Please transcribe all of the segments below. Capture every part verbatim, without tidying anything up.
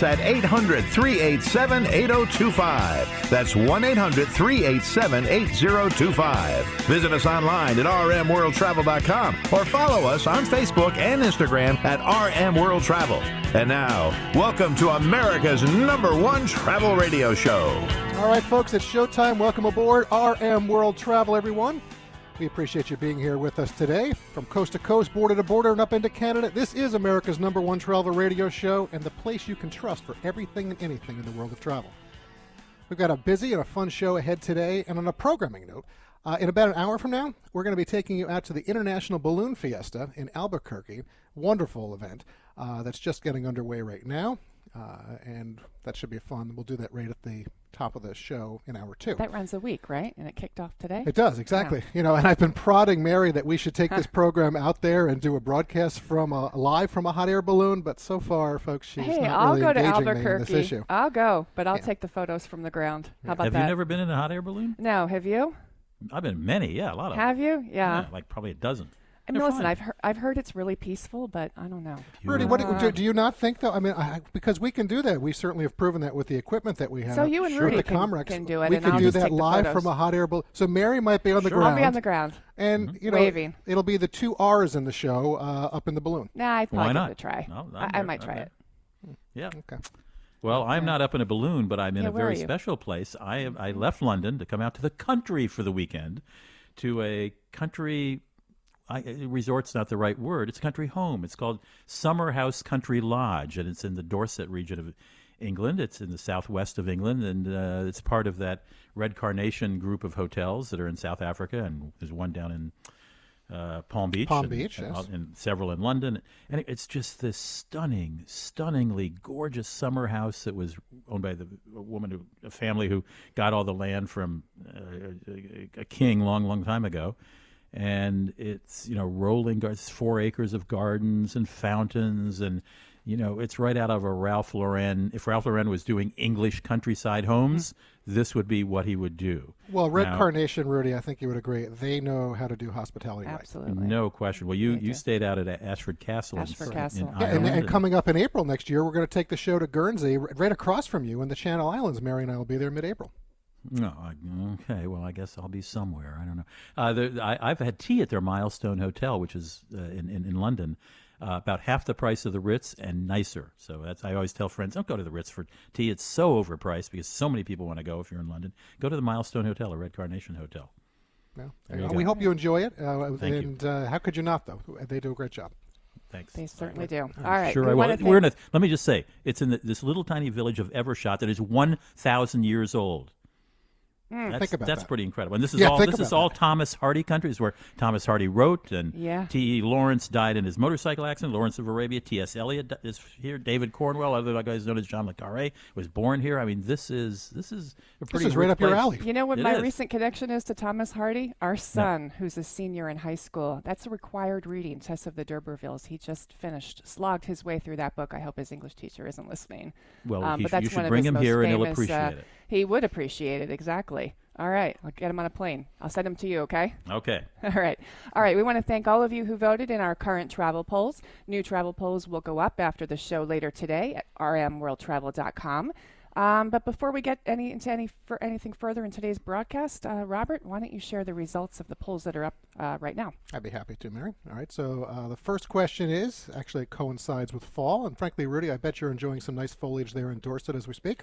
At eight hundred, three eight seven, eight oh two five. That's one eight hundred, three eight seven, eight oh two five. Visit us online at r m world travel dot com or follow us on Facebook and Instagram at r m world travel. And now, welcome to America's number one travel radio show. All right, folks, it's showtime. Welcome aboard R M World Travel, everyone. We appreciate you being here with us today. From coast to coast, border to border, and up into Canada, this is America's number one travel radio show and the place you can trust for everything and anything in the world of travel. We've got a busy and a fun show ahead today, and on a programming note, uh, in about an hour from now, we're going to be taking you out to the International Balloon Fiesta in Albuquerque. Wonderful event uh, that's just getting underway right now, uh, and that should be fun. We'll do that right at the top of the show in hour two. That runs a week, right? And it kicked off today? It does, exactly. Yeah. You know, and I've been prodding Mary that we should take this program out there and do a broadcast from a, live from a hot air balloon, but so far, folks, she's hey, not I'll really engaging me in this issue. I'll go, but I'll yeah. take the photos from the ground. How about have that? Have you never been in a hot air balloon? No, have you? I've been many, yeah, a lot of them. Have you? Yeah. yeah. Like probably a dozen. I mean, They're listen, fine. I've heard I've heard it's really peaceful, but I don't know. Rudy, what do, do, do you not think though? I mean, I, because we can do that. We certainly have proven that with the equipment that we have. So you and sure. Rudy can, Comrex, can do it. We and can I'll do that live photos. From a hot air balloon. So Mary might be on the sure. ground. I'll be on the ground. And mm-hmm. you know, waving. It'll be the two R's in the show uh, up in the balloon. Nah, I'd probably give it a try. No, I, I might try it. Yeah. Okay. Well, I'm yeah. not up in a balloon, but I'm in yeah, a very special place. I I left London to come out to the country for the weekend, to a country. I, resort's not the right word. It's country home. It's called Summerhouse Country Lodge, and it's in the Dorset region of England. It's in the southwest of England, and uh, it's part of that Red Carnation group of hotels that are in South Africa, and there's one down in uh, Palm Beach. Palm and, Beach, and, yes. And, and several in London. And it, it's just this stunning, stunningly gorgeous summer house that was owned by the a woman, who, a family who got all the land from uh, a, a king long, long time ago. And it's, you know, rolling gardens, four acres of gardens and fountains. And, you know, it's right out of a Ralph Lauren. If Ralph Lauren was doing English countryside homes, mm-hmm. this would be what he would do. Well, Red now, Carnation, Rudy, I think you would agree. They know how to do hospitality right. Absolutely. No question. Well, you, you stayed out at Ashford Castle. Ashford in, Castle. In yeah, and, and coming up in April next year, we're going to take the show to Guernsey, right across from you in the Channel Islands. Mary and I will be there mid-April. No, I, okay. Well, I guess I'll be somewhere. I don't know. Uh, there, I, I've had tea at their Milestone Hotel, which is uh, in, in in London, uh, about half the price of the Ritz and nicer. So that's I always tell friends, don't go to the Ritz for tea. It's so overpriced because so many people want to go. If you're in London, go to the Milestone Hotel or Red Carnation Hotel. Well, yeah. We hope you enjoy it. Uh, Thank and, you. Uh, how could you not? Though they do a great job. Thanks. They certainly do. All right. Sure, I will. We're in a, let me just say, it's in the, this little tiny village of Evershot that is one thousand years old. Mm, that's think about that's that. Pretty incredible. And this is yeah, all this is all that. Thomas Hardy countries where Thomas Hardy wrote, and yeah. T. E. Lawrence died in his motorcycle accident. Lawrence of Arabia, T S Eliot is here. David Cornwell, other guys known as John Le Carré, was born here. I mean, this is this is a pretty. This is right up place. Your alley. You know what it my is. Recent connection is to Thomas Hardy? Our son, no. who's a senior in high school, that's a required reading. Tess of the D'Urbervilles. He just finished, slogged his way through that book. I hope his English teacher isn't listening. Well, um, he but sh- that's you should one bring of him here, famous, and he'll appreciate uh, it. He would appreciate it, exactly. All right, I'll get him on a plane. I'll send him to you, okay? Okay. All right. All right, we want to thank all of you who voted in our current travel polls. New travel polls will go up after the show later today at r m world travel dot com. Um, but before we get any into any for anything further in today's broadcast, uh, Robert, why don't you share the results of the polls that are up uh, right now? I'd be happy to, Mary. All right, so uh, the first question is, actually it coincides with fall, and frankly, Rudy, I bet you're enjoying some nice foliage there in Dorset as we speak.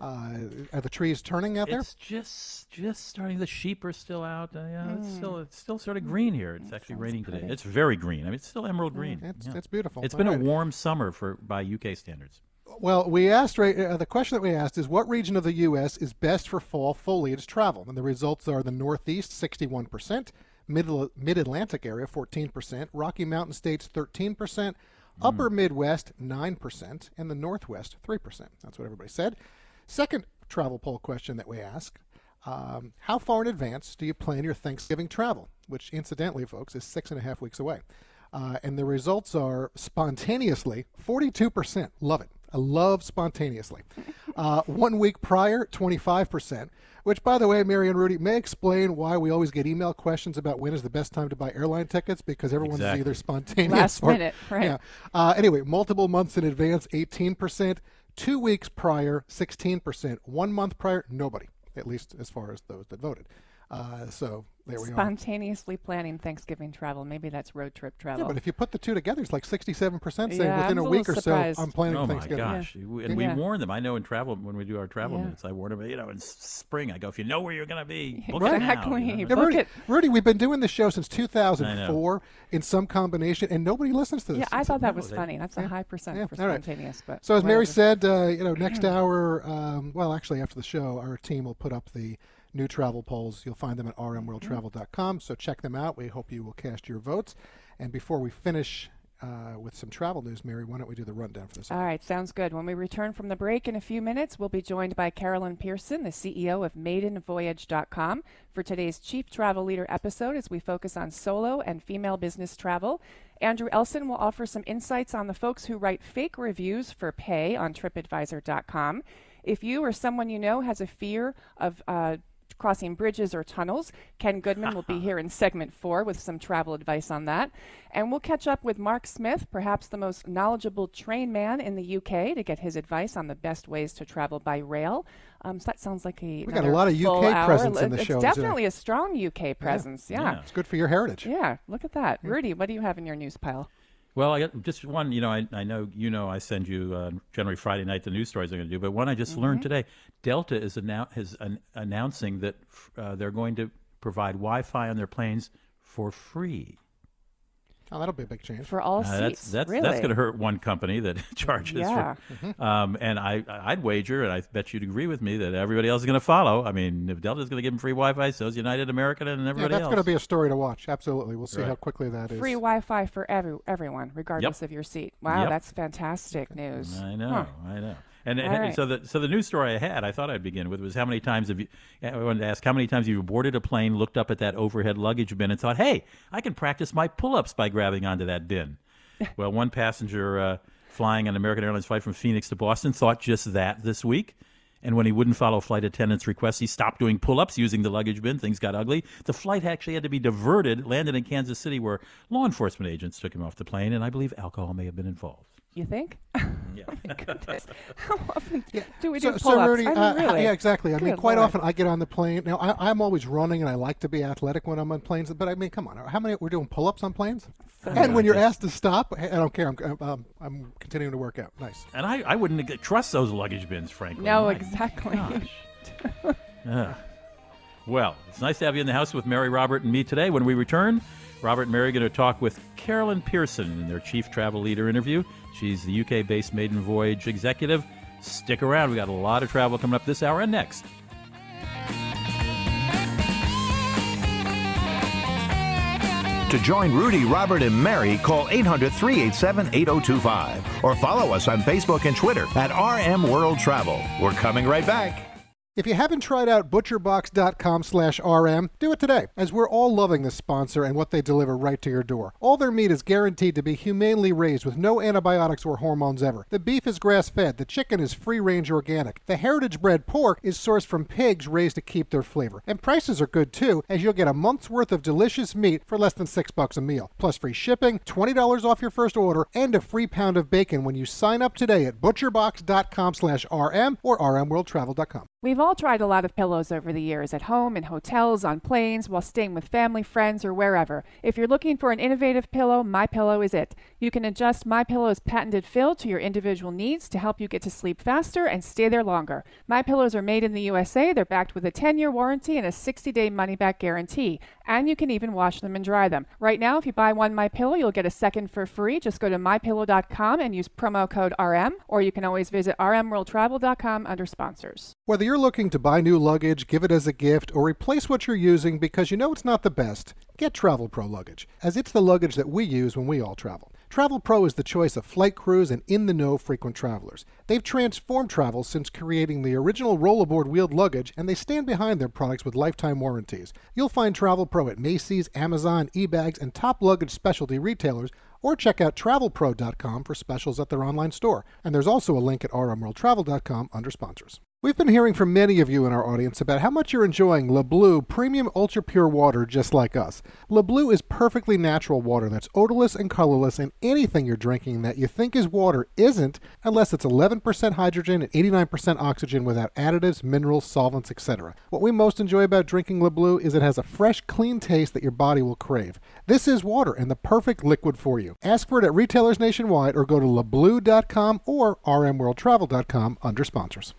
Uh, are the trees turning out there? It's just just starting. The sheep are still out. Uh, yeah, mm. It's still it's still sort of green here. It's that actually raining pretty. Today. It's very green. I mean, it's still emerald green. Mm, it's, yeah. it's beautiful. It's All been right. a warm summer for by U K standards. Well, we asked uh, the question that we asked is what region of the U S is best for fall foliage travel? And the results are the Northeast, sixty-one percent, Mid Mid-Atlantic area, fourteen percent, Rocky Mountain states, thirteen percent, mm. Upper Midwest, nine percent, and the Northwest, three percent. That's what everybody said. Second travel poll question that we asked Um, how far in advance do you plan your Thanksgiving travel, which incidentally, folks, is six and a half weeks away? Uh, and the results are spontaneously forty-two percent. Love it. I love spontaneously. Uh, one week prior, twenty-five percent, which, by the way, Mary and Rudy, may explain why we always get email questions about when is the best time to buy airline tickets, because everyone's exactly. either spontaneous Last or... minute, right. Yeah. Uh, anyway, multiple months in advance, eighteen percent. Two weeks prior, sixteen percent. One month prior, nobody, at least as far as those that voted. Uh, so there we are. Spontaneously planning Thanksgiving travel. Maybe that's road trip travel. Yeah, but if you put the two together, it's like sixty-seven percent saying yeah, within I'm a week or surprised. so, I'm planning oh Thanksgiving. Oh, my gosh. Yeah. We, and we yeah. warn them. I know in travel, when we do our travel yeah. minutes, I warn them, you know, in spring, I go, if you know where you're going to be, book exactly. it now. You know? yeah, book Rudy, it. Rudy, we've been doing this show since two thousand four in some combination, and nobody listens to this. Yeah, I thought that was they, funny. That's yeah, a high percent yeah, for spontaneous. Right. But so as whatever. Mary said, uh, you know, next hour, um, well, actually after the show, our team will put up the new travel polls. You'll find them at r m world travel dot com, so check them out. We hope you will cast your votes. And before we finish uh, with some travel news, Mary, why don't we do the rundown for this? All right, sounds good. When we return from the break in a few minutes, we'll be joined by Carolyn Pearson, the C E O of maiden voyage dot com, for today's Chief Travel Leader episode as we focus on solo and female business travel. Andrew Ellson will offer some insights on the folks who write fake reviews for pay on trip advisor dot com. If you or someone you know has a fear of uh, crossing bridges or tunnels, Ken Goodman will be here in segment four with some travel advice on that. And we'll catch up with Mark Smith, perhaps the most knowledgeable train man in the U K, to get his advice on the best ways to travel by rail. Um, so that sounds like a we got a lot of U K presence in the show. It's definitely a strong U K presence. Yeah. yeah, it's good for your heritage. Yeah, look at that, yeah. Rudy. What do you have in your news pile? Well, I got just one. You know, I, I know you know I send you uh, generally Friday night the news stories I'm going to do, but one I just mm-hmm. learned today: Delta is annou- is an- announcing that uh, they're going to provide Wi-Fi on their planes for free. Oh, that'll be a big change for all uh, seats. That's that's, really? that's going to hurt one company that charges. Yeah. For, mm-hmm. um, and I I'd wager, and I bet you'd agree with me, that everybody else is going to follow. I mean, if Delta's going to give them free Wi-Fi, so is United, American, and everybody yeah, that's else. That's going to be a story to watch. Absolutely, we'll see right. how quickly that is. Free Wi-Fi for every everyone, regardless yep. of your seat. Wow, yep. that's fantastic news. I know, huh. I know. And, and right. so the so the news story I had, I thought I'd begin with, was how many times have you? I wanted to ask how many times have you boarded a plane, looked up at that overhead luggage bin, and thought, "Hey, I can practice my pull-ups by grabbing onto that bin." Well, one passenger uh, flying an American Airlines flight from Phoenix to Boston thought just that this week. And when he wouldn't follow flight attendants' requests, he stopped doing pull-ups using the luggage bin. Things got ugly. The flight actually had to be diverted, landed in Kansas City, where law enforcement agents took him off the plane, and I believe alcohol may have been involved. You think? Yeah. Oh my goodness. How often yeah. do we so, do pull-ups? So Rudy, I mean, uh, really? Yeah, exactly. I Good mean, quite Lord. often I get on the plane. Now, I, I'm always running, and I like to be athletic when I'm on planes. But, I mean, come on. How many we're doing pull-ups on planes? So and nice. When you're asked to stop, I don't care. I'm um, I'm continuing to work out. Nice. And I, I wouldn't trust those luggage bins, frankly. No, my exactly. Gosh. uh. Well, it's nice to have you in the house with Mary, Robert, and me today. When we return, Robert and Mary are going to talk with Carolyn Pearson in their Chief Travel Leader interview. She's the U K-based Maiden Voyage executive. Stick around. We got a lot of travel coming up this hour and next. To join Rudy, Robert, and Mary, call eight hundred, three eight seven, eight oh two five or follow us on Facebook and Twitter at R M World Travel. We're coming right back. If you haven't tried out butcher box dot com slash R M, do it today, as we're all loving this sponsor and what they deliver right to your door. All their meat is guaranteed to be humanely raised with no antibiotics or hormones ever. The beef is grass-fed, the chicken is free-range organic, the heritage-bred pork is sourced from pigs raised to keep their flavor. And prices are good, too, as you'll get a month's worth of delicious meat for less than six bucks a meal, plus free shipping, twenty dollars off your first order, and a free pound of bacon when you sign up today at butcher box dot com slash R M or r m world travel dot com. We've all tried a lot of pillows over the years, at home, in hotels, on planes, while staying with family, friends, or wherever. If you're looking for an innovative pillow, MyPillow is it. You can adjust MyPillow's patented fill to your individual needs to help you get to sleep faster and stay there longer. MyPillows are made in the U S A. They're backed with a ten-year warranty and a sixty-day money-back guarantee. And you can even wash them and dry them. Right now, if you buy one MyPillow, you'll get a second for free. Just go to my pillow dot com and use promo code R M, or you can always visit r m world travel dot com under sponsors. Whether you're looking to buy new luggage, give it as a gift, or replace what you're using because you know it's not the best, get Travel Pro luggage, as it's the luggage that we use when we all travel. TravelPro is the choice of flight crews and in-the-know frequent travelers. They've transformed travel since creating the original roll-aboard wheeled luggage, and they stand behind their products with lifetime warranties. You'll find TravelPro at Macy's, Amazon, eBags, and top luggage specialty retailers, or check out travel pro dot com for specials at their online store. And there's also a link at r m world travel dot com under sponsors. We've been hearing from many of you in our audience about how much you're enjoying Le Bleu Premium Ultra Pure Water just like us. Le Bleu is perfectly natural water that's odorless and colorless, and anything you're drinking that you think is water isn't, unless it's eleven percent hydrogen and eighty-nine percent oxygen without additives, minerals, solvents, et cetera. What we most enjoy about drinking Le Bleu is it has a fresh, clean taste that your body will crave. This is water and the perfect liquid for you. Ask for it at retailers nationwide or go to le bleu dot com or r m world travel dot com under sponsors.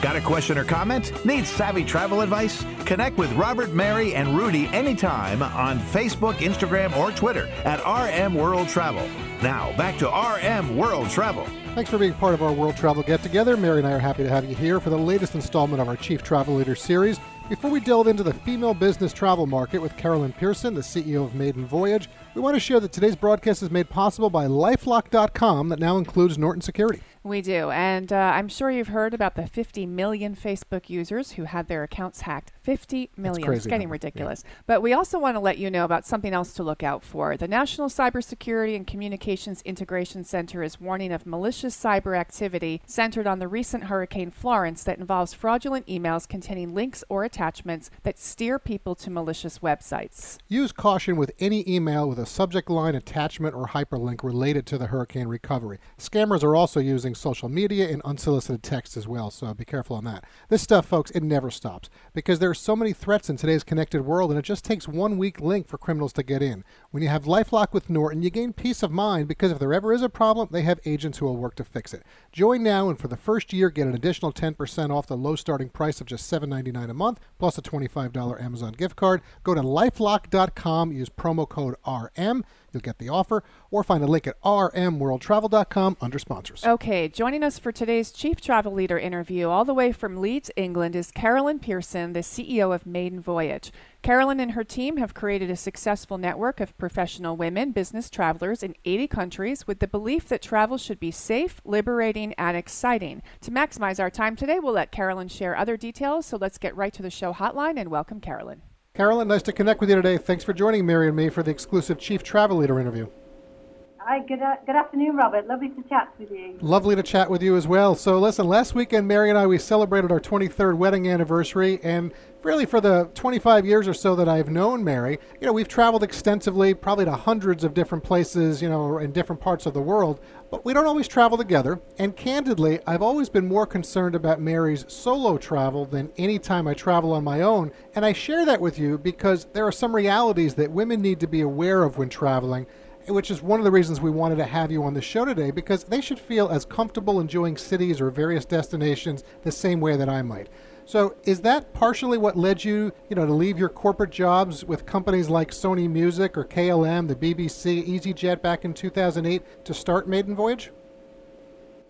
Got a question or comment? Need savvy travel advice? Connect with Robert, Mary, and Rudy anytime on Facebook, Instagram, or Twitter at R M World Travel. Now, back to R M World Travel. Thanks for being part of our World Travel Get-Together. Mary and I are happy to have you here for the latest installment of our Chief Travel Leader series. Before we delve into the female business travel market with Carolyn Pearson, the C E O of Maiden Voyage, we want to share that today's broadcast is made possible by lifelock dot com that now includes Norton Security. We do, and uh, I'm sure you've heard about the fifty million Facebook users who had their accounts hacked. fifty million. Crazy, it's getting ridiculous. Yeah. But we also want to let you know about something else to look out for. The National Cybersecurity and Communications Integration Center is warning of malicious cyber activity centered on the recent Hurricane Florence that involves fraudulent emails containing links or attachments that steer people to malicious websites. Use caution with any email with a subject line, attachment, or hyperlink related to the hurricane recovery. Scammers are also using social media and unsolicited text as well, so be careful on that. This stuff, folks, it never stops because there are so many threats in today's connected world, and it just takes one weak link for criminals to get in. When you have LifeLock with Norton, you gain peace of mind because if there ever is a problem, they have agents who will work to fix it. Join now, and for the first year, get an additional ten percent off the low starting price of just seven ninety-nine a month, plus a twenty-five dollars Amazon gift card. Go to lifelock dot com, use promo code R M. You'll get the offer, or find a link at r m world travel dot com under sponsors. Okay, joining us for today's Chief Travel Leader interview all the way from Leeds, England, is Carolyn Pearson, the C E O of Maiden Voyage. Carolyn and her team have created a successful network of professional women business travelers in eighty countries with the belief that travel should be safe, liberating, and exciting. To maximize our time today, we'll let Carolyn share other details, so let's get right to the show hotline and welcome Carolyn. Carolyn, nice to connect with you today. Thanks for joining Mary and me for the exclusive Chief Travel Leader interview. Hi, good, uh, good afternoon, Robert. Lovely to chat with you. Lovely to chat with you as well. So listen, last weekend, Mary and I, we celebrated our twenty-third wedding anniversary, and really for the twenty-five years or so that I've known Mary, you know, we've traveled extensively, probably to hundreds of different places, you know, in different parts of the world, but we don't always travel together. And candidly, I've always been more concerned about Mary's solo travel than any time I travel on my own. And I share that with you because there are some realities that women need to be aware of when traveling, which is one of the reasons we wanted to have you on the show today, because they should feel as comfortable enjoying cities or various destinations the same way that I might. So is that partially what led you, you know, to leave your corporate jobs with companies like Sony Music or K L M, the B B C, EasyJet back in two thousand eight to start Maiden Voyage?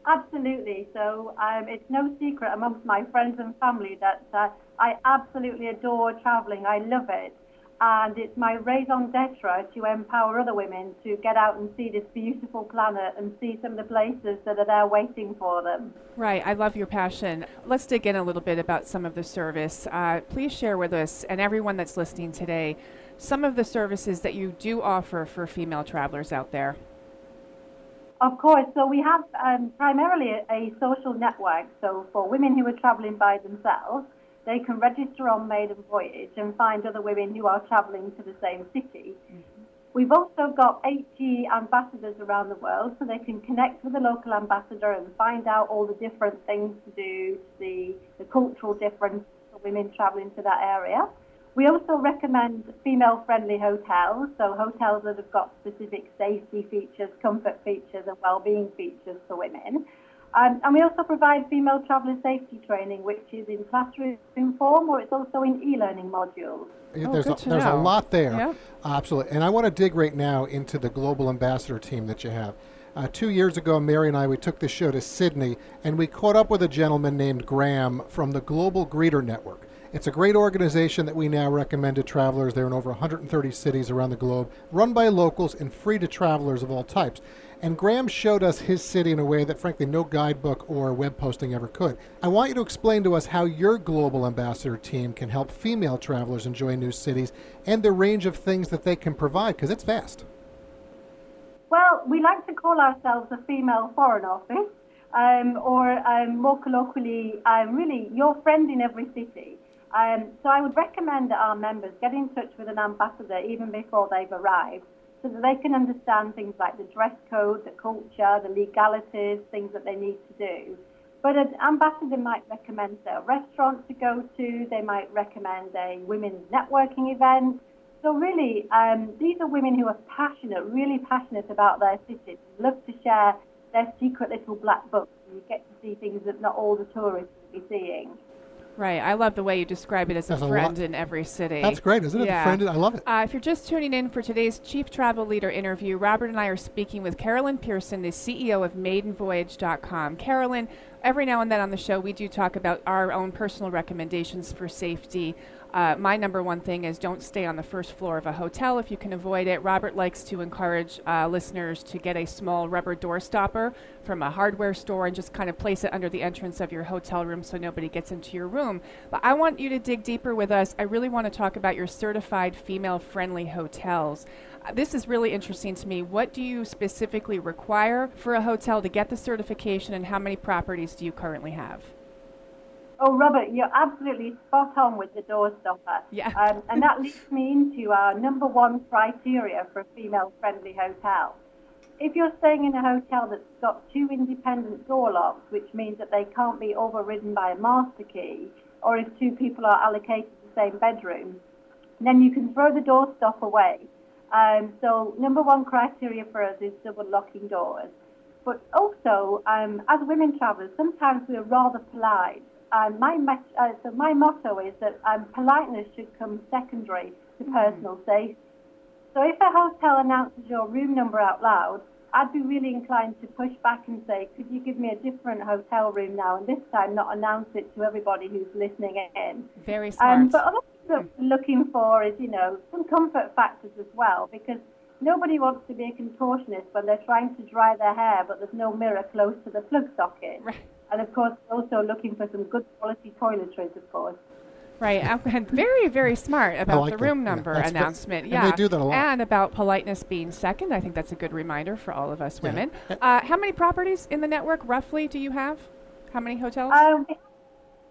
Absolutely. So um, it's no secret amongst my friends and family that uh, I absolutely adore traveling. I love it. And it's my raison d'etre to empower other women to get out and see this beautiful planet and see some of the places that are there waiting for them. Right. I love your passion. Let's dig in a little bit about some of the service. Uh, please share with us and everyone that's listening today some of the services that you do offer for female travelers out there. Of course. So we have um, primarily a, a social network. So for women who are traveling by themselves, they can register on Maiden Voyage and find other women who are travelling to the same city. Mm-hmm. We've also got eighty ambassadors around the world, so they can connect with the local ambassador and find out all the different things to do, to see the cultural difference for women travelling to that area. We also recommend female-friendly hotels, so hotels that have got specific safety features, comfort features, and well-being features for women. Um, and we also provide female traveller safety training, which is in classroom form, or it's also in e-learning modules. Oh, there's a, there's a lot there. Yeah. Absolutely. And I want to dig right now into the global ambassador team that you have. Uh, two years ago, Mary and I, we took this show to Sydney, and we caught up with a gentleman named Graham from the Global Greeter Network. It's a great organization that we now recommend to travelers. They're in over one hundred thirty cities around the globe, run by locals and free to travelers of all types. And Graham showed us his city in a way that, frankly, no guidebook or web posting ever could. I want you to explain to us how your Global Ambassador team can help female travelers enjoy new cities and the range of things that they can provide, because it's vast. Well, we like to call ourselves a female foreign office, um, or um, more colloquially, uh, really, your friend in every city. Um, so I would recommend that our members get in touch with an ambassador even before they've arrived, so that they can understand things like the dress code, the culture, the legalities, things that they need to do. But an ambassador might recommend a restaurant to go to, they might recommend a women's networking event. So really, um, these are women who are passionate, really passionate about their cities, love to share their secret little black book, and you get to see things that not all the tourists will be seeing. Right. I love the way you describe it as a That's friend a in every city. That's great, isn't it? Yeah. A friend in, I love it. Uh, if you're just tuning in for today's Chief Travel Leader interview, Robert and I are speaking with Carolyn Pearson, the C E O of Maiden Voyage dot com. Carolyn, every now and then on the show, we do talk about our own personal recommendations for safety. Uh, my number one thing is don't stay on the first floor of a hotel if you can avoid it. Robert likes to encourage uh, listeners to get a small rubber door stopper from a hardware store and just kind of place it under the entrance of your hotel room so nobody gets into your room. But I want you to dig deeper with us. I really want to talk about your certified female-friendly hotels. Uh, this is really interesting to me. What do you specifically require for a hotel to get the certification, and how many properties do you currently have? Oh, Robert, you're absolutely spot on with the door stopper. Yeah. Um, and that leads me into our number one criteria for a female-friendly hotel. If you're staying in a hotel that's got two independent door locks, which means that they can't be overridden by a master key, or if two people are allocated the same bedroom, then you can throw the door stop away. Um, so number one criteria for us is double-locking doors. But also, um, as women travelers, sometimes we're rather polite. Um, my uh, so my motto is that um, politeness should come secondary to mm-hmm. personal safety. So if a hotel announces your room number out loud, I'd be really inclined to push back and say, could you give me a different hotel room now, and this time not announce it to everybody who's listening in. Very smart. Um, but other things that we're looking for is, you know, some comfort factors as well, because nobody wants to be a contortionist when they're trying to dry their hair, but there's no mirror close to the plug socket. Right. And, of course, also looking for some good quality toiletries, of course. Right. And very, very smart about like the room that. number yeah, announcement. Good. Yeah. And they do that a lot. And about politeness being second. I think that's a good reminder for all of us women. Yeah. Uh, how many properties in the network, roughly, do you have? How many hotels? Um,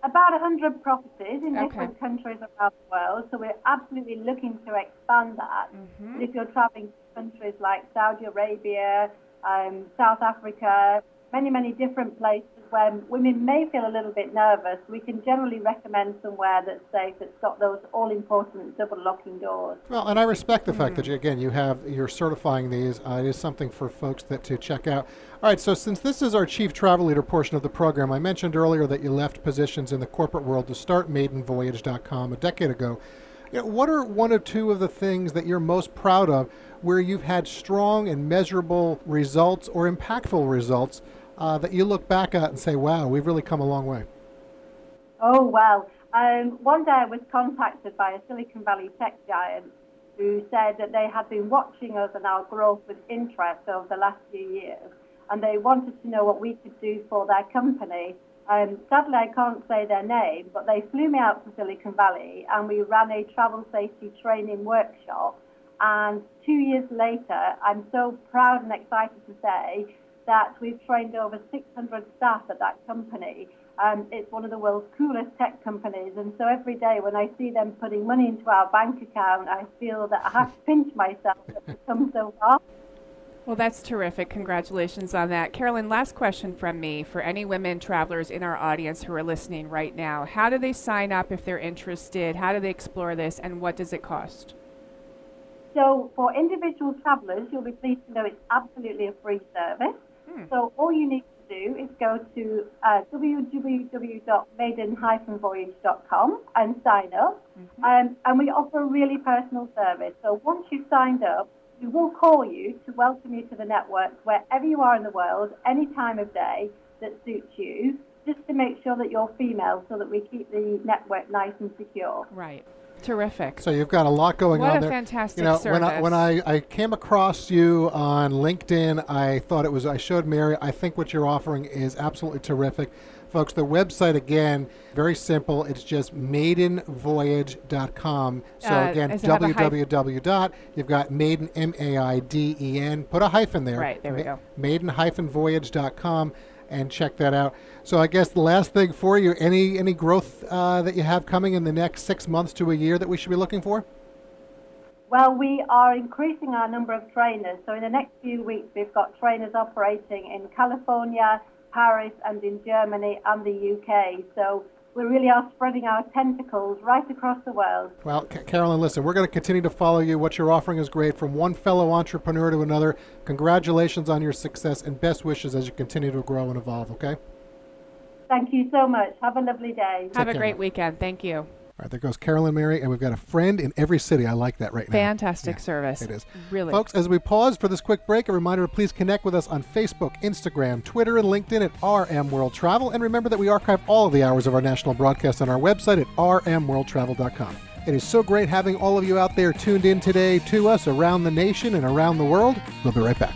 about one hundred properties in okay. different countries around the world. So we're absolutely looking to expand that. Mm-hmm. But if you're traveling to countries like Saudi Arabia, um, South Africa, many, many different places where women may feel a little bit nervous, we can generally recommend somewhere that's safe, that's got those all-important double-locking doors. Well, and I respect the mm-hmm. fact that, you, again, you have, you're certifying these. Uh, it is something for folks that to check out. All right, so since this is our Chief Travel Leader portion of the program, I mentioned earlier that you left positions in the corporate world to start Maiden Voyage dot com a decade ago. You know, what are one or two of the things that you're most proud of where you've had strong and measurable results or impactful results Uh, that you look back at and say, wow, we've really come a long way? Oh, well, um, one day I was contacted by a Silicon Valley tech giant who said that they had been watching us and our growth with interest over the last few years, and they wanted to know what we could do for their company. Um, sadly, I can't say their name, but they flew me out to Silicon Valley, and we ran a travel safety training workshop. And two years later, I'm so proud and excited to say that we've trained over six hundred staff at that company. Um, it's one of the world's coolest tech companies, and so every day when I see them putting money into our bank account, I feel that I have to pinch myself that it's come so far. Well, that's terrific. Congratulations on that. Carolyn, last question from me for any women travelers in our audience who are listening right now. How do they sign up if they're interested? How do they explore this, and what does it cost? So for individual travelers, you'll be pleased to know it's absolutely a free service. So all you need to do is go to uh, w w w dot maiden dash voyage dot com and sign up. Mm-hmm. um, and we offer a really personal service. So once you've signed up, We will call you to welcome you to the network wherever you are in the world, any time of day that suits you, just to make sure that you're female so that we keep the network nice and secure. Right. Terrific. So you've got a lot going what on there. What a fantastic you know, service. When, I, when I, I came across you on LinkedIn, I thought it was, I showed Mary, I think what you're offering is absolutely terrific. Folks, the website, again, very simple. It's just maiden voyage dot com. So, uh, again, www. Dot, you've got maiden, M A I D E N. Put a hyphen there. Right, there we Ma- go. maiden dash voyage dot com. And check that out. So I guess the last thing for you, any any growth uh, that you have coming in the next six months to a year that we should be looking for? Well, we are increasing our number of trainers. So in the next few weeks, we've got trainers operating in California, Paris, and in Germany and the U K. So we really are spreading our tentacles right across the world. Well, C- Carolyn, listen, we're going to continue to follow you. What you're offering is great. From one fellow entrepreneur to another, congratulations on your success and best wishes as you continue to grow and evolve, okay? Thank you so much. Have a lovely day. Have a great weekend. Thank you. All right, there goes Carolyn, Mary, and we've got a friend in every city. I like that right now. Fantastic yeah, service. It is. Really. Folks, as we pause for this quick break, a reminder to please connect with us on Facebook, Instagram, Twitter, and LinkedIn at R M World Travel. And remember that we archive all of the hours of our national broadcast on our website at r m world travel dot com. It is so great having all of you out there tuned in today to us around the nation and around the world. We'll be right back.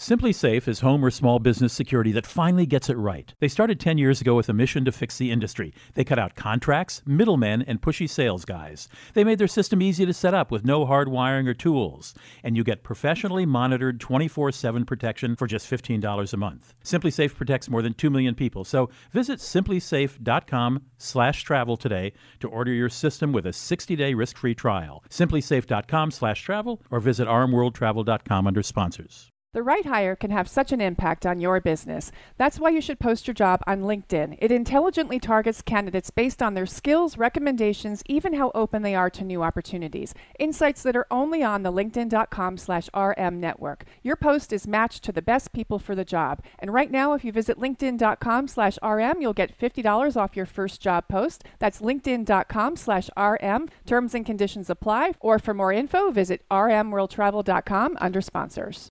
Simply Safe is home or small business security that finally gets it right. They started ten years ago with a mission to fix the industry. They cut out contracts, middlemen, and pushy sales guys. They made their system easy to set up with no hard wiring or tools. And you get professionally monitored twenty-four seven protection for just fifteen dollars a month. Simply Safe protects more than two million people. So visit simply safe dot com slash travel today to order your system with a sixty-day risk-free trial. simply safe dot com slash travel or visit r m world travel dot com under sponsors. The right hire can have such an impact on your business. That's why you should post your job on LinkedIn. It intelligently targets candidates based on their skills, recommendations, even how open they are to new opportunities. Insights that are only on the linkedin dot com slash r m network. Your post is matched to the best people for the job. And right now, if you visit linkedin dot com slash r m, you'll get fifty dollars off your first job post. That's linkedin dot com slash r m. Terms and conditions apply. Or for more info, visit r m world travel dot com under sponsors.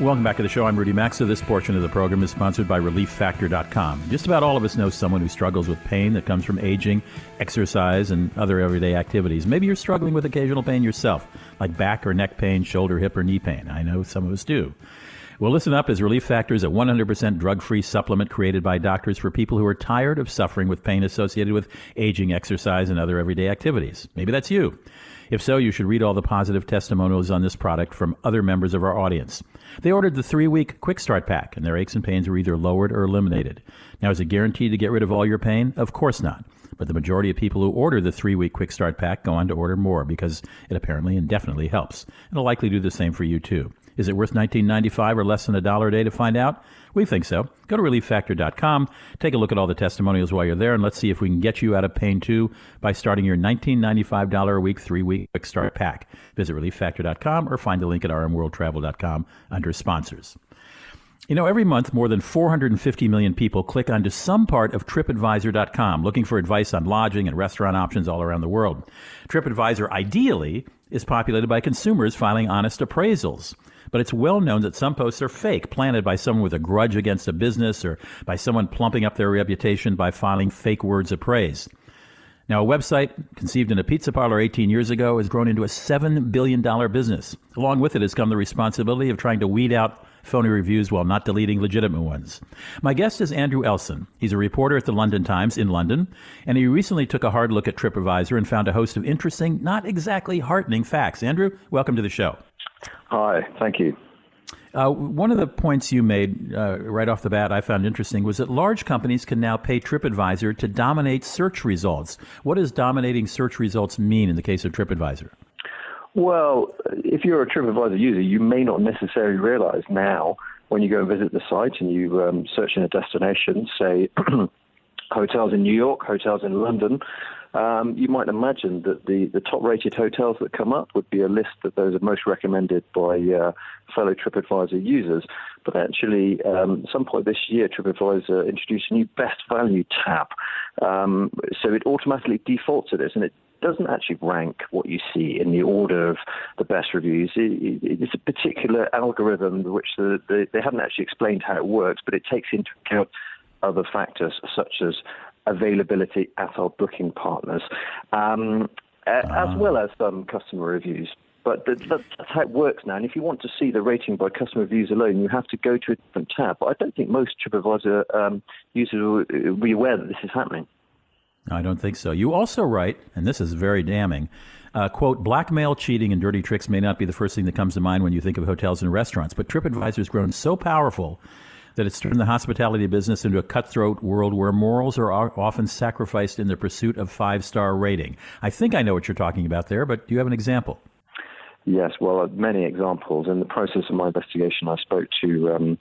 Welcome back to the show. I'm Rudy Maxa. This portion of the program is sponsored by relief factor dot com. Just about all of us know someone who struggles with pain that comes from aging, exercise, and other everyday activities. Maybe you're struggling with occasional pain yourself, like back or neck pain, shoulder, hip, or knee pain. I know some of us do. Well, listen up, as Relief Factor is a one hundred percent drug-free supplement created by doctors for people who are tired of suffering with pain associated with aging, exercise, and other everyday activities. Maybe that's you. If so, you should read all the positive testimonials on this product from other members of our audience. They ordered the three-week Quick Start Pack, and their aches and pains were either lowered or eliminated. Now, is it guaranteed to get rid of all your pain? Of course not. But the majority of people who order the three-week Quick Start Pack go on to order more because it apparently and definitely helps. It'll likely do the same for you, too. Is it worth nineteen dollars and ninety-five cents or less than a dollar a day to find out? We think so. Go to relief factor dot com, take a look at all the testimonials while you're there, and let's see if we can get you out of pain, too, by starting your nineteen dollars and ninety-five cents a week, three-week Quick Start Pack. Visit relief factor dot com or find the link at r m world travel dot com under sponsors. You know, every month, more than four hundred fifty million people click onto some part of trip advisor dot com, looking for advice on lodging and restaurant options all around the world. TripAdvisor, ideally, is populated by consumers filing honest appraisals. But it's well known that some posts are fake, planted by someone with a grudge against a business or by someone plumping up their reputation by filing fake words of praise. Now, a website conceived in a pizza parlor eighteen years ago has grown into a seven billion dollars business. Along with it has come the responsibility of trying to weed out phony reviews while not deleting legitimate ones. My guest is Andrew Ellson. He's a reporter at the London Times in London, and he recently took a hard look at TripAdvisor and found a host of interesting, not exactly heartening facts. Andrew, welcome to the show. Hi, thank you. Uh, one of the points you made uh, right off the bat I found interesting was that large companies can now pay TripAdvisor to dominate search results. What does dominating search results mean in the case of TripAdvisor? Well, if you're a TripAdvisor user, you may not necessarily realize now when you go and visit the site and you um, search in a destination, say hotels in New York, hotels in London, um, you might imagine that the, the top-rated hotels that come up would be a list that those are most recommended by uh, fellow TripAdvisor users. But actually, um, at some point this year, TripAdvisor introduced a new best value tab. Um, so it automatically defaults to this, and it doesn't actually rank what you see in the order of the best reviews. It, it, it's a particular algorithm which the, the, they haven't actually explained how it works, but it takes into account other factors such as availability at our booking partners, um, uh-huh. as well as some um, customer reviews. But that's, that's how it works now. And if you want to see the rating by customer reviews alone, you have to go to a different tab. But I don't think most TripAdvisor um, users will be aware that this is happening. I don't think so. You also write, and this is very damning, uh, quote, blackmail, cheating, and dirty tricks may not be the first thing that comes to mind when you think of hotels and restaurants, but TripAdvisor has grown so powerful that it's turned the hospitality business into a cutthroat world where morals are often sacrificed in the pursuit of five-star rating. I think I know what you're talking about there, but do you have an example? Yes, well, many examples. In the process of my investigation, I spoke to um,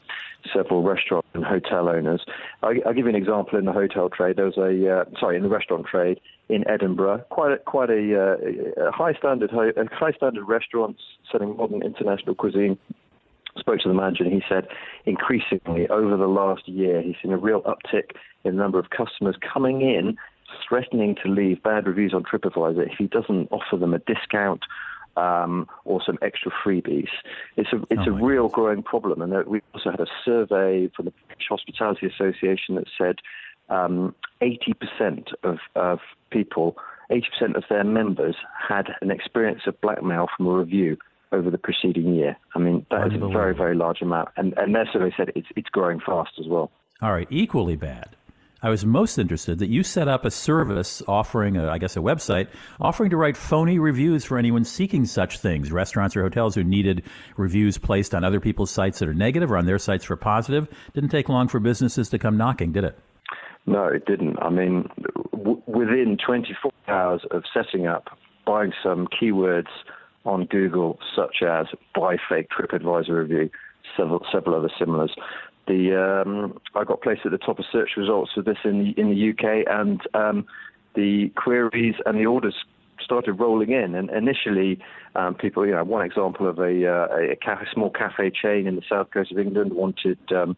several restaurant and hotel owners. I'll, I'll give you an example in the hotel trade. There was a, uh, sorry, in the restaurant trade in Edinburgh, quite a, quite a, uh, a high-standard ho- high-standard restaurant selling modern international cuisine. Spoke to the manager and he said increasingly over the last year he's seen a real uptick in the number of customers coming in threatening to leave bad reviews on TripAdvisor if he doesn't offer them a discount um, or some extra freebies. It's a it's oh a real goodness. growing problem, and we also had a survey from the British Hospitality Association that said um, eighty percent of, of people, eighty percent of their members had an experience of blackmail from a review over the preceding year. I mean, that is a very, very large amount. And, and as I said, it's, it's growing fast as well. All right, equally bad. I was most interested that you set up a service offering, a, I guess, a website, offering to write phony reviews for anyone seeking such things, restaurants or hotels who needed reviews placed on other people's sites that are negative or on their sites for positive. Didn't take long for businesses to come knocking, did it? No, it didn't. I mean, w- within twenty-four hours of setting up, buying some keywords on Google, such as buy fake TripAdvisor review, several several other similars. The um, I got placed at the top of search results for this in the, in the U K, and um, the queries and the orders started rolling in. And initially, um, people, you know, one example of a, uh, a, cafe, a small cafe chain in the south coast of England wanted, um,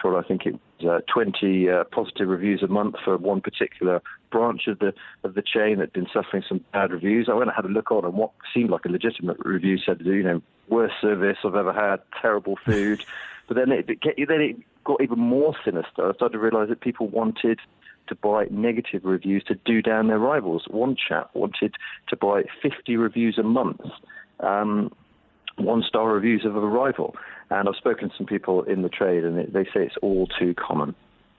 for I think it was uh, twenty uh, positive reviews a month for one particular branch of the of the chain that had been suffering some bad reviews. I went and had a look on, and what seemed like a legitimate review said, you know, worst service I've ever had, terrible food. But then it, it, then it got even more sinister. I started to realise that people wanted to buy negative reviews to do down their rivals. One chap wanted to buy fifty reviews a month, um, one-star reviews of a rival. And I've spoken to some people in the trade, and they say it's all too common.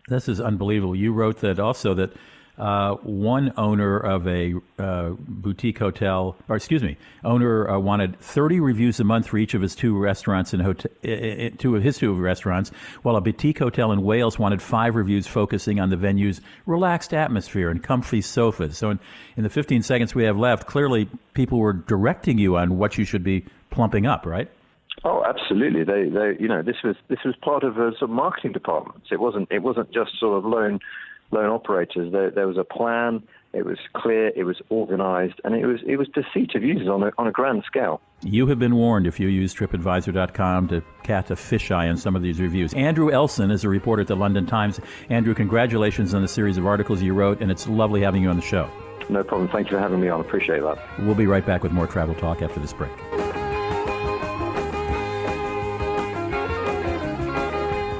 This is unbelievable. You wrote that also that uh, one owner of a uh, boutique hotel, or excuse me, owner uh, wanted thirty reviews a month for each of his two restaurants and hotel, uh, two of his two restaurants, while a boutique hotel in Wales wanted five reviews focusing on the venue's relaxed atmosphere and comfy sofas. So in, in the fifteen seconds we have left, clearly people were directing you on what you should be plumping up, right? Oh, absolutely. They, they, you know, this was this was part of a sort of marketing department. It wasn't it wasn't just sort of lone lone operators. There, there was a plan. It was clear. It was organized, and it was it was deceit of users on a on a grand scale. You have been warned if you use TripAdvisor dot com to catch a fisheye on some of these reviews. Andrew Ellson is a reporter at the London Times. Andrew, congratulations on the series of articles you wrote, and it's lovely having you on the show. No problem. Thank you for having me on. Appreciate that. We'll be right back with more travel talk after this break.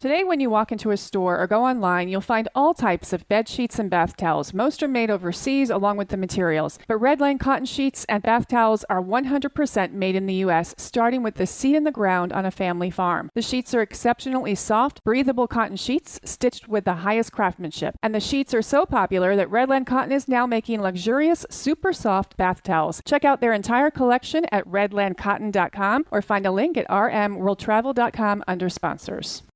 Today, when you walk into a store or go online, you'll find all types of bed sheets and bath towels. Most are made overseas along with the materials. But Redland cotton sheets and bath towels are one hundred percent made in the U S, starting with the seed in the ground on a family farm. The sheets are exceptionally soft, breathable cotton sheets stitched with the highest craftsmanship. And the sheets are so popular that Redland Cotton is now making luxurious, super soft bath towels. Check out their entire collection at redland cotton dot com or find a link at r m world travel dot com under sponsors.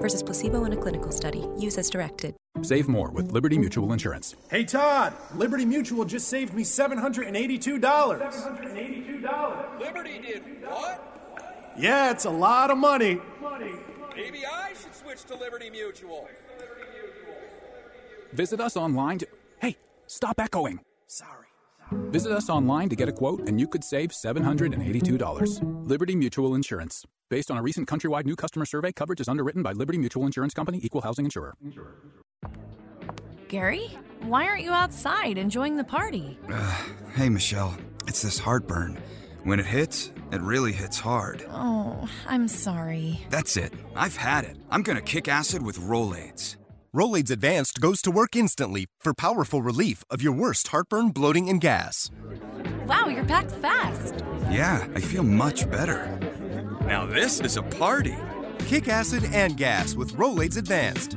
Versus placebo in a clinical study. Use as directed. Save more with Liberty Mutual Insurance. Hey, Todd, Liberty Mutual just saved me seven hundred eighty-two dollars. seven hundred eighty-two dollars. Liberty did what? Yeah, it's a lot of money. money. Maybe I should switch to Liberty Mutual. Liberty Mutual. Visit us online to... Hey, stop echoing. Sorry. Sorry. Visit us online to get a quote, and you could save seven hundred eighty-two dollars. Liberty Mutual Insurance. Based on a recent countrywide new customer survey, coverage is underwritten by Liberty Mutual Insurance Company, Equal Housing Insurer. Gary, why aren't you outside enjoying the party? Uh, hey, Michelle. It's this heartburn. When it hits, it really hits hard. Oh, I'm sorry. That's it. I've had it. I'm going to kick acid with Rolaids. Rolaids Advanced goes to work instantly for powerful relief of your worst heartburn, bloating, and gas. Wow, you're packed fast. Yeah, I feel much better. Now this is a party. Kick acid and gas with Rolaids Advanced.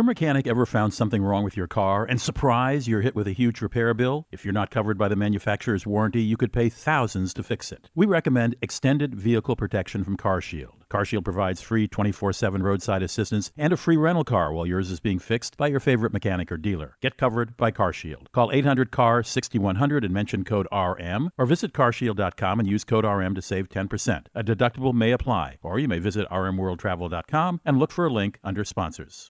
your mechanic ever found something wrong with your car and, surprise, you're hit with a huge repair bill? If you're not covered by the manufacturer's warranty, you could pay thousands to fix it. We recommend extended vehicle protection from CarShield. CarShield provides free twenty-four seven roadside assistance and a free rental car while yours is being fixed by your favorite mechanic or dealer. Get covered by CarShield. Call eight hundred C A R sixty-one hundred and mention code R M, or visit car shield dot com and use code R M to save ten percent. A deductible may apply, or you may visit r m world travel dot com and look for a link under sponsors.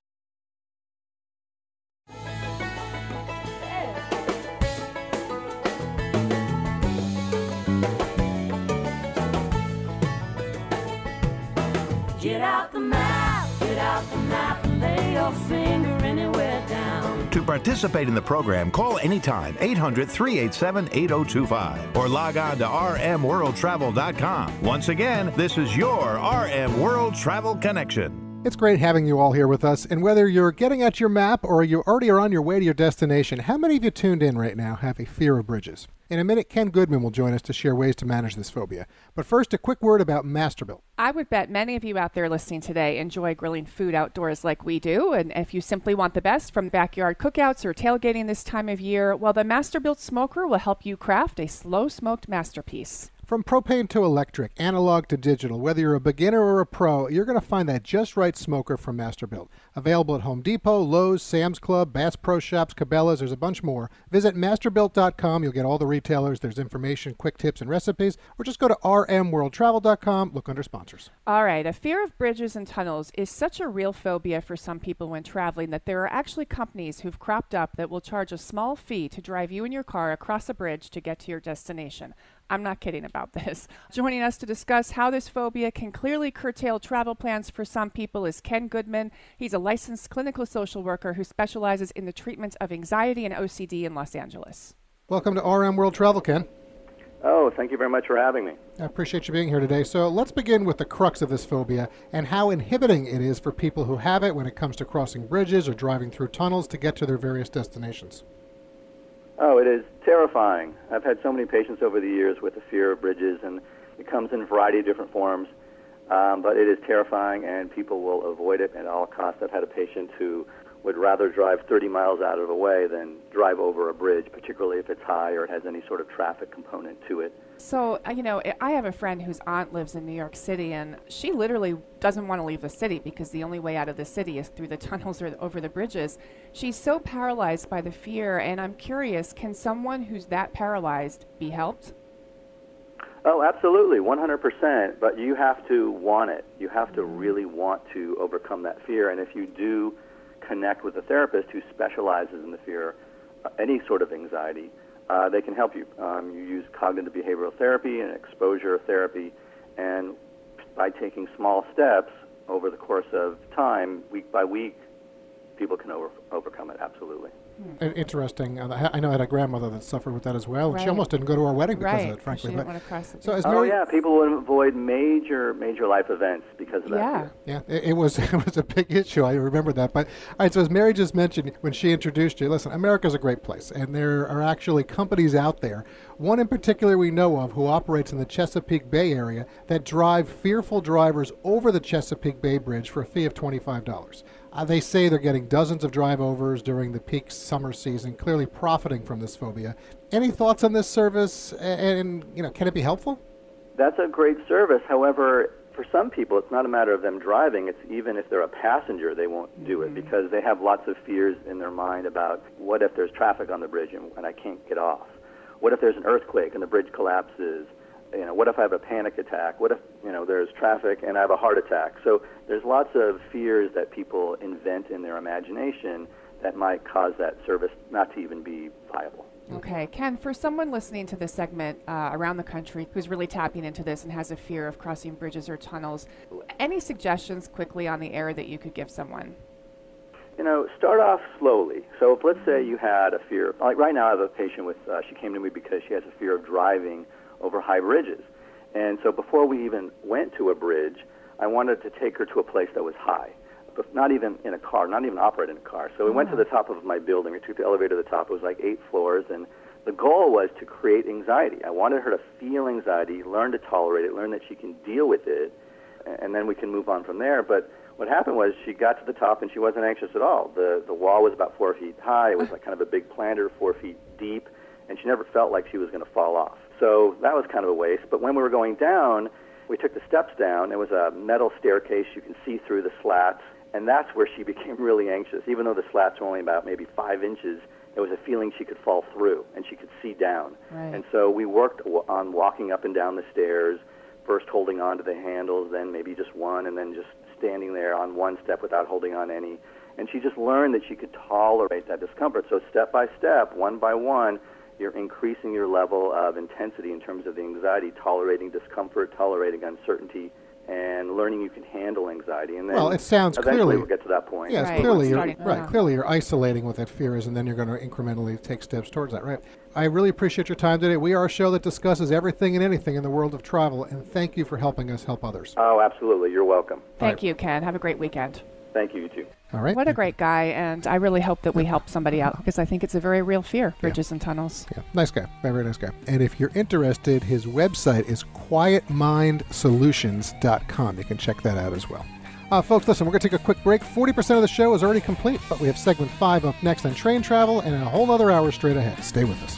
Get out the map, get out the map, and lay your finger anywhere down. To participate in the program, call anytime, eight hundred three eight seven eight zero two five, or log on to r m world travel dot com. Once again, this is your R M World Travel Connection. It's great having you all here with us, and whether you're getting at your map or you already are on your way to your destination, how many of you tuned in right now have a fear of bridges? In a minute, Ken Goodman will join us to share ways to manage this phobia. But first, a quick word about Masterbuilt. I would bet many of you out there listening today enjoy grilling food outdoors like we do, and if you simply want the best from backyard cookouts or tailgating this time of year, well, the Masterbuilt smoker will help you craft a slow-smoked masterpiece. From propane to electric, analog to digital, whether you're a beginner or a pro, you're going to find that just right smoker from Masterbuilt. Available at Home Depot, Lowe's, Sam's Club, Bass Pro Shops, Cabela's, there's a bunch more. Visit masterbuilt dot com. You'll get all the retailers. There's information, quick tips, and recipes. Or just go to r m world travel dot com. Look under sponsors. All right. A fear of bridges and tunnels is such a real phobia for some people when traveling that there are actually companies who've cropped up that will charge a small fee to drive you and your car across a bridge to get to your destination. I'm not kidding about this. Joining us to discuss how this phobia can clearly curtail travel plans for some people is Ken Goodman. He's a licensed clinical social worker who specializes in the treatment of anxiety and O C D in Los Angeles. Welcome to R M World Travel, Ken. Oh, thank you very much for having me. I appreciate you being here today. So let's begin with the crux of this phobia and how inhibiting it is for people who have it when it comes to crossing bridges or driving through tunnels to get to their various destinations. Oh, it is terrifying. I've had so many patients over the years with the fear of bridges, and it comes in a variety of different forms, um, but it is terrifying, and people will avoid it at all costs. I've had a patient who would rather drive thirty miles out of the way than drive over a bridge, particularly if it's high or it has any sort of traffic component to it. So, you know, I have a friend whose aunt lives in New York City, and she literally doesn't want to leave the city because the only way out of the city is through the tunnels or over the bridges. She's so paralyzed by the fear, and I'm curious, can someone who's that paralyzed be helped? Oh, absolutely, one hundred percent, but you have to want it. You have to really want to overcome that fear, and if you do connect with a therapist who specializes in the fear, uh, any sort of anxiety, uh, they can help you. Um, you use cognitive behavioral therapy and exposure therapy, and by taking small steps over the course of time, week by week, people can over- overcome it, absolutely. Interesting. I know I had a grandmother that suffered with that as well. Right. She almost didn't go to our wedding because right. of it, frankly. She didn't but want to cross it. So as Mary, oh, yeah, people would avoid major, major life events because of yeah. that. Yeah, yeah. It, it was it was a big issue. I remember that. But all right, so as Mary just mentioned when she introduced you, listen, America's a great place, and there are actually companies out there, one in particular we know of who operates in the Chesapeake Bay area that drive fearful drivers over the Chesapeake Bay Bridge for a fee of twenty-five dollars. Uh, they say they're getting dozens of drive-overs during the peak summer season, clearly profiting from this phobia. Any thoughts on this service, and, and you know, can it be helpful? That's a great service. However, for some people, it's not a matter of them driving. It's even if they're a passenger, they won't mm-hmm. do it because they have lots of fears in their mind about what if there's traffic on the bridge and, and I can't get off? What if there's an earthquake and the bridge collapses? You know, what if I have a panic attack? What if, you know, there's traffic and I have a heart attack? So there's lots of fears that people invent in their imagination that might cause that service not to even be viable. Okay. Ken, for someone listening to this segment uh, around the country who's really tapping into this and has a fear of crossing bridges or tunnels, any suggestions quickly on the air that you could give someone? You know, start off slowly. So if, let's say you had a fear, like right now I have a patient with, uh, she came to me because she has a fear of driving over high bridges. And so before we even went to a bridge, I wanted to take her to a place that was high, but not even in a car, not even operate in a car. So we went to the top of my building. We took the elevator to the top. It was like eight floors, and the goal was to create anxiety. I wanted her to feel anxiety, learn to tolerate it, learn that she can deal with it, and then we can move on from there. But what happened was she got to the top, and she wasn't anxious at all. The, the wall was about four feet high. It was like kind of a big planter, four feet deep, and she never felt like she was going to fall off. So that was kind of a waste. But when we were going down, we took the steps down. It was a metal staircase. You can see through the slats. And that's where she became really anxious. Even though the slats were only about maybe five inches, there was a feeling she could fall through and she could see down. Right. And so we worked on walking up and down the stairs, first holding on to the handles, then maybe just one, and then just standing there on one step without holding on any. And she just learned that she could tolerate that discomfort. So step by step, one by one, you're increasing your level of intensity in terms of the anxiety, tolerating discomfort, tolerating uncertainty, and learning you can handle anxiety. And then well, it sounds eventually clearly, we'll get to that point. Yes, right. Clearly, you're, right, yeah. clearly you're isolating what that fear is, and then you're going to incrementally take steps towards that, right? I really appreciate your time today. We are a show that discusses everything and anything in the world of travel, and thank you for helping us help others. Oh, absolutely. You're welcome. Thank right. you, Ken. Have a great weekend. Thank you, you too. All right. What a great guy, and I really hope that we help somebody out because I think it's a very real fear, bridges yeah. and tunnels. Yeah, nice guy, very nice guy. And if you're interested, his website is quiet mind solutions dot com. You can check that out as well. Uh, folks, listen, we're going to take a quick break. forty percent of the show is already complete, but we have segment five up next on train travel and a whole other hour straight ahead. Stay with us.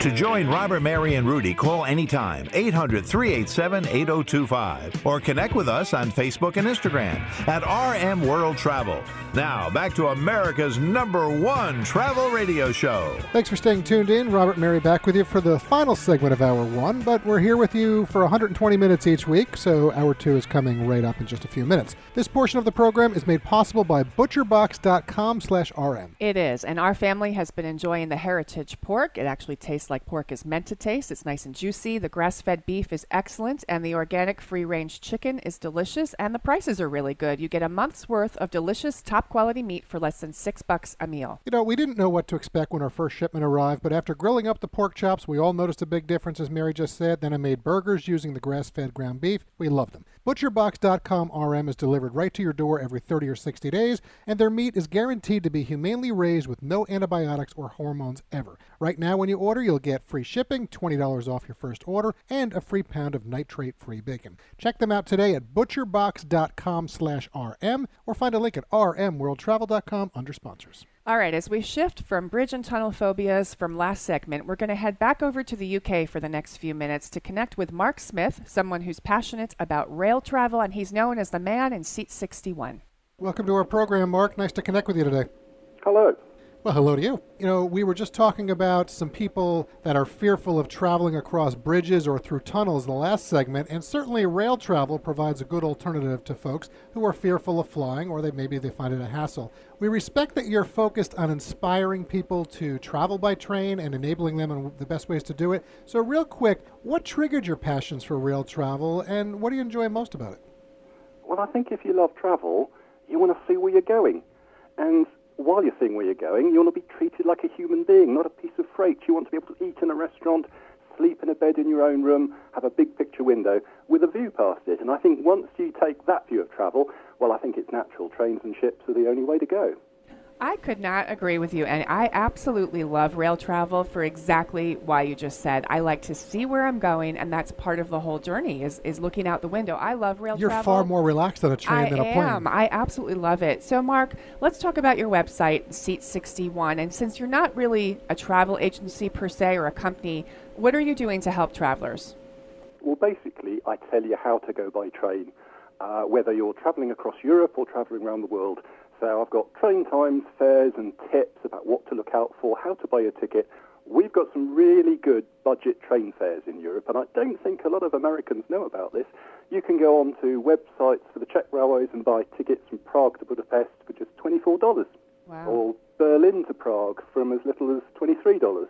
To join Robert, Mary, and Rudy, call anytime, eight hundred, three eight seven, eight zero two five, or connect with us on Facebook and Instagram at R M World Travel. Now, back to America's number one travel radio show. Thanks for staying tuned in. Robert and Mary back with you for the final segment of Hour one, but we're here with you for one hundred twenty minutes each week, so Hour two is coming right up in just a few minutes. This portion of the program is made possible by butcher box dot com slash R M. It is, and our family has been enjoying the heritage pork. It actually tastes tastes like pork is meant to taste. It's nice and juicy. The grass-fed beef is excellent, and the organic free-range chicken is delicious, and the prices are really good. You get a month's worth of delicious, top-quality meat for less than six bucks a meal. You know, we didn't know what to expect when our first shipment arrived, but after grilling up the pork chops, we all noticed a big difference, as Mary just said. Then I made burgers using the grass-fed ground beef. We love them. butcher box dot com R M is delivered right to your door every thirty or sixty days, and their meat is guaranteed to be humanely raised with no antibiotics or hormones ever. Right now, when you order, you'll get free shipping, twenty dollars off your first order, and a free pound of nitrate-free bacon. Check them out today at butcher box dot com slash R M, or find a link at r m world travel dot com under sponsors. All right, as we shift from bridge and tunnel phobias from last segment, we're going to head back over to the U K for the next few minutes to connect with Mark Smith, someone who's passionate about rail travel, and he's known as the man in Seat sixty-one. Welcome to our program, Mark. Nice to connect with you today. Hello. Well, hello to you. You know, we were just talking about some people that are fearful of traveling across bridges or through tunnels in the last segment, and certainly rail travel provides a good alternative to folks who are fearful of flying, or they maybe they find it a hassle. We respect that you're focused on inspiring people to travel by train and enabling them in the best ways to do it. So real quick, what triggered your passions for rail travel, and what do you enjoy most about it? Well, I think if you love travel, you want to see where you're going. And while you're seeing where you're going, you want to be treated like a human being, not a piece of freight. You want to be able to eat in a restaurant, sleep in a bed in your own room, have a big picture window with a view past it. And I think once you take that view of travel, well, I think it's natural. Trains and ships are the only way to go. I could not agree with you, and I absolutely love rail travel for exactly why you just said. I like to see where I'm going, and that's part of the whole journey is, is looking out the window. I love rail You're travel. You're far more relaxed on a train I than a plane. I am. I absolutely love it. So, Mark, let's talk about your website, Seat sixty-one, and since you're not really a travel agency per se or a company, what are you doing to help travelers? Well, basically, I tell you how to go by train, uh, whether you're traveling across Europe or traveling around the world. So I've got train times, fares and tips about what to look out for, how to buy a ticket. We've got some really good budget train fares in Europe, and I don't think a lot of Americans know about this. You can go on to websites for the Czech Railways and buy tickets from Prague to Budapest for just twenty-four dollars. Wow. Or Berlin to Prague from as little as twenty-three dollars,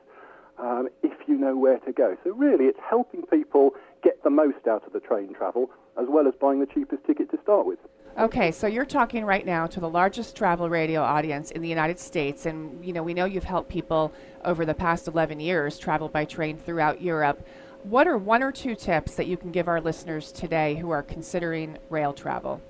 um, if you know where to go. So really it's helping people get the most out of the train travel, as well as buying the cheapest ticket to start with. Okay, so you're talking right now to the largest travel radio audience in the United States, and you know we know you've helped people over the past eleven years travel by train throughout Europe. What are one or two tips that you can give our listeners today who are considering rail travel?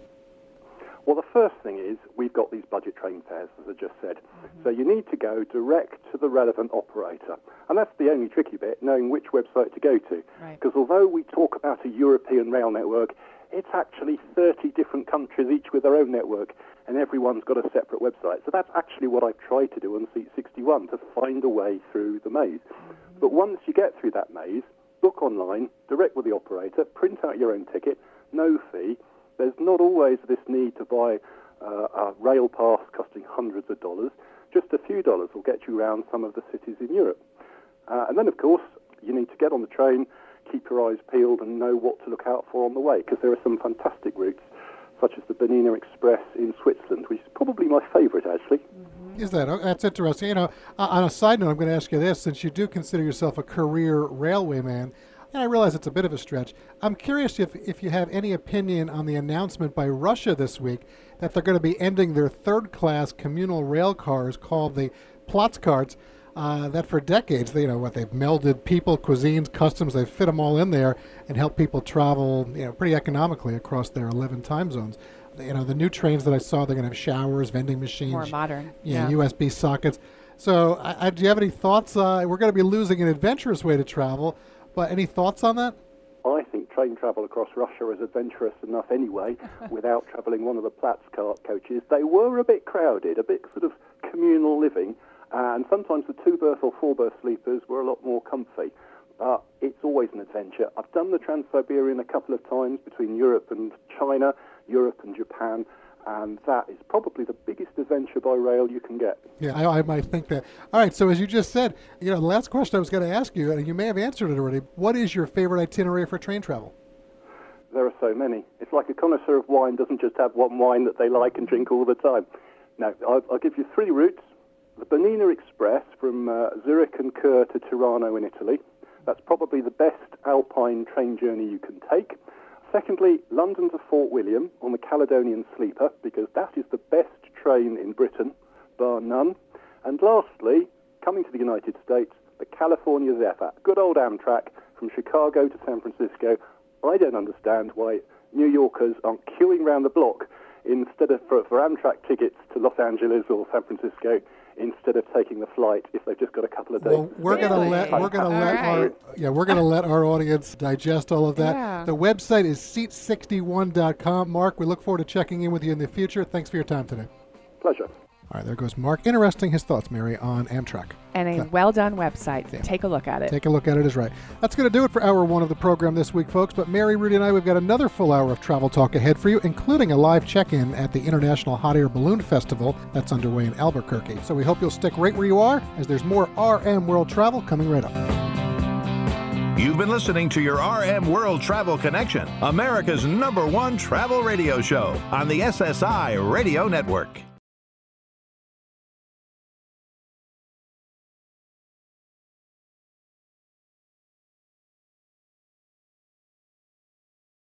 Well, the first thing is we've got these budget train fares, as I just said. Mm-hmm. So you need to go direct to the relevant operator. And that's the only tricky bit, knowing which website to go to. Right. Because although we talk about a European rail network, it's actually thirty different countries, each with their own network, and everyone's got a separate website. So that's actually what I've tried to do on Seat sixty-one, to find a way through the maze. Mm-hmm. But once you get through that maze, book online, direct with the operator, print out your own ticket, no fee. There's not always this need to buy uh, a rail pass costing hundreds of dollars. Just a few dollars will get you around some of the cities in Europe. Uh, and then, of course, you need to get on the train, keep your eyes peeled and know what to look out for on the way, because there are some fantastic routes, such as the Bernina Express in Switzerland, which is probably my favorite, actually. Mm-hmm. Is that? That's interesting. You know, on a side note, I'm going to ask you this, since you do consider yourself a career railway man, and I realize it's a bit of a stretch. I'm curious if, if you have any opinion on the announcement by Russia this week that they're going to be ending their third-class communal rail cars called the Platzkarts, uh, that for decades, they, you know, what they've melded people, cuisines, customs, they fit them all in there and help people travel, you know, pretty economically across their eleven time zones. You know, the new trains that I saw, they're going to have showers, vending machines. More modern. Yeah, yeah. U S B sockets. So I, I, do you have any thoughts? Uh, we're going to be losing an adventurous way to travel. But any thoughts on that? I think train travel across Russia is adventurous enough anyway without travelling one of the Platzkart coaches. They were a bit crowded, a bit sort of communal living, and sometimes the two-berth or four-berth sleepers were a lot more comfy. But it's always an adventure. I've done the Trans-Siberian a couple of times between Europe and China, Europe and Japan, and that is probably the biggest adventure by rail you can get. Yeah, I, I might think that. All right, so as you just said, you know, the last question I was going to ask you, and you may have answered it already, what is your favorite itinerary for train travel? There are so many. It's like a connoisseur of wine doesn't just have one wine that they like and drink all the time. No, I'll, I'll give you three routes, the Bernina Express from uh, Zurich and Kerr to Tirano in Italy. That's probably the best alpine train journey you can take. Secondly, London to Fort William on the Caledonian Sleeper, because that is the best train in Britain, bar none. And lastly, coming to the United States, the California Zephyr, good old Amtrak, from Chicago to San Francisco. I don't understand why New Yorkers aren't queuing round the block instead of for, for Amtrak tickets to Los Angeles or San Francisco, instead of taking the flight if they've just got a couple of days. Well, we're going to let we're going to let our yeah we're going to let our audience digest all of that. Yeah. The website is seat sixty-one dot com. Mark, we look forward to checking in with you in the future. Thanks for your time today. Pleasure. All right, there goes Mark. Interesting his thoughts, Mary, on Amtrak. And a well-done website. Yeah. Take a look at it. Take a look at it is right. That's going to do it for hour one of the program this week, folks. But Mary, Rudy, and I, we've got another full hour of travel talk ahead for you, including a live check-in at the International Hot Air Balloon Festival that's underway in Albuquerque. So we hope you'll stick right where you are, as there's more R M World Travel coming right up. You've been listening to your R M World Travel Connection, America's number one travel radio show on the S S I Radio Network.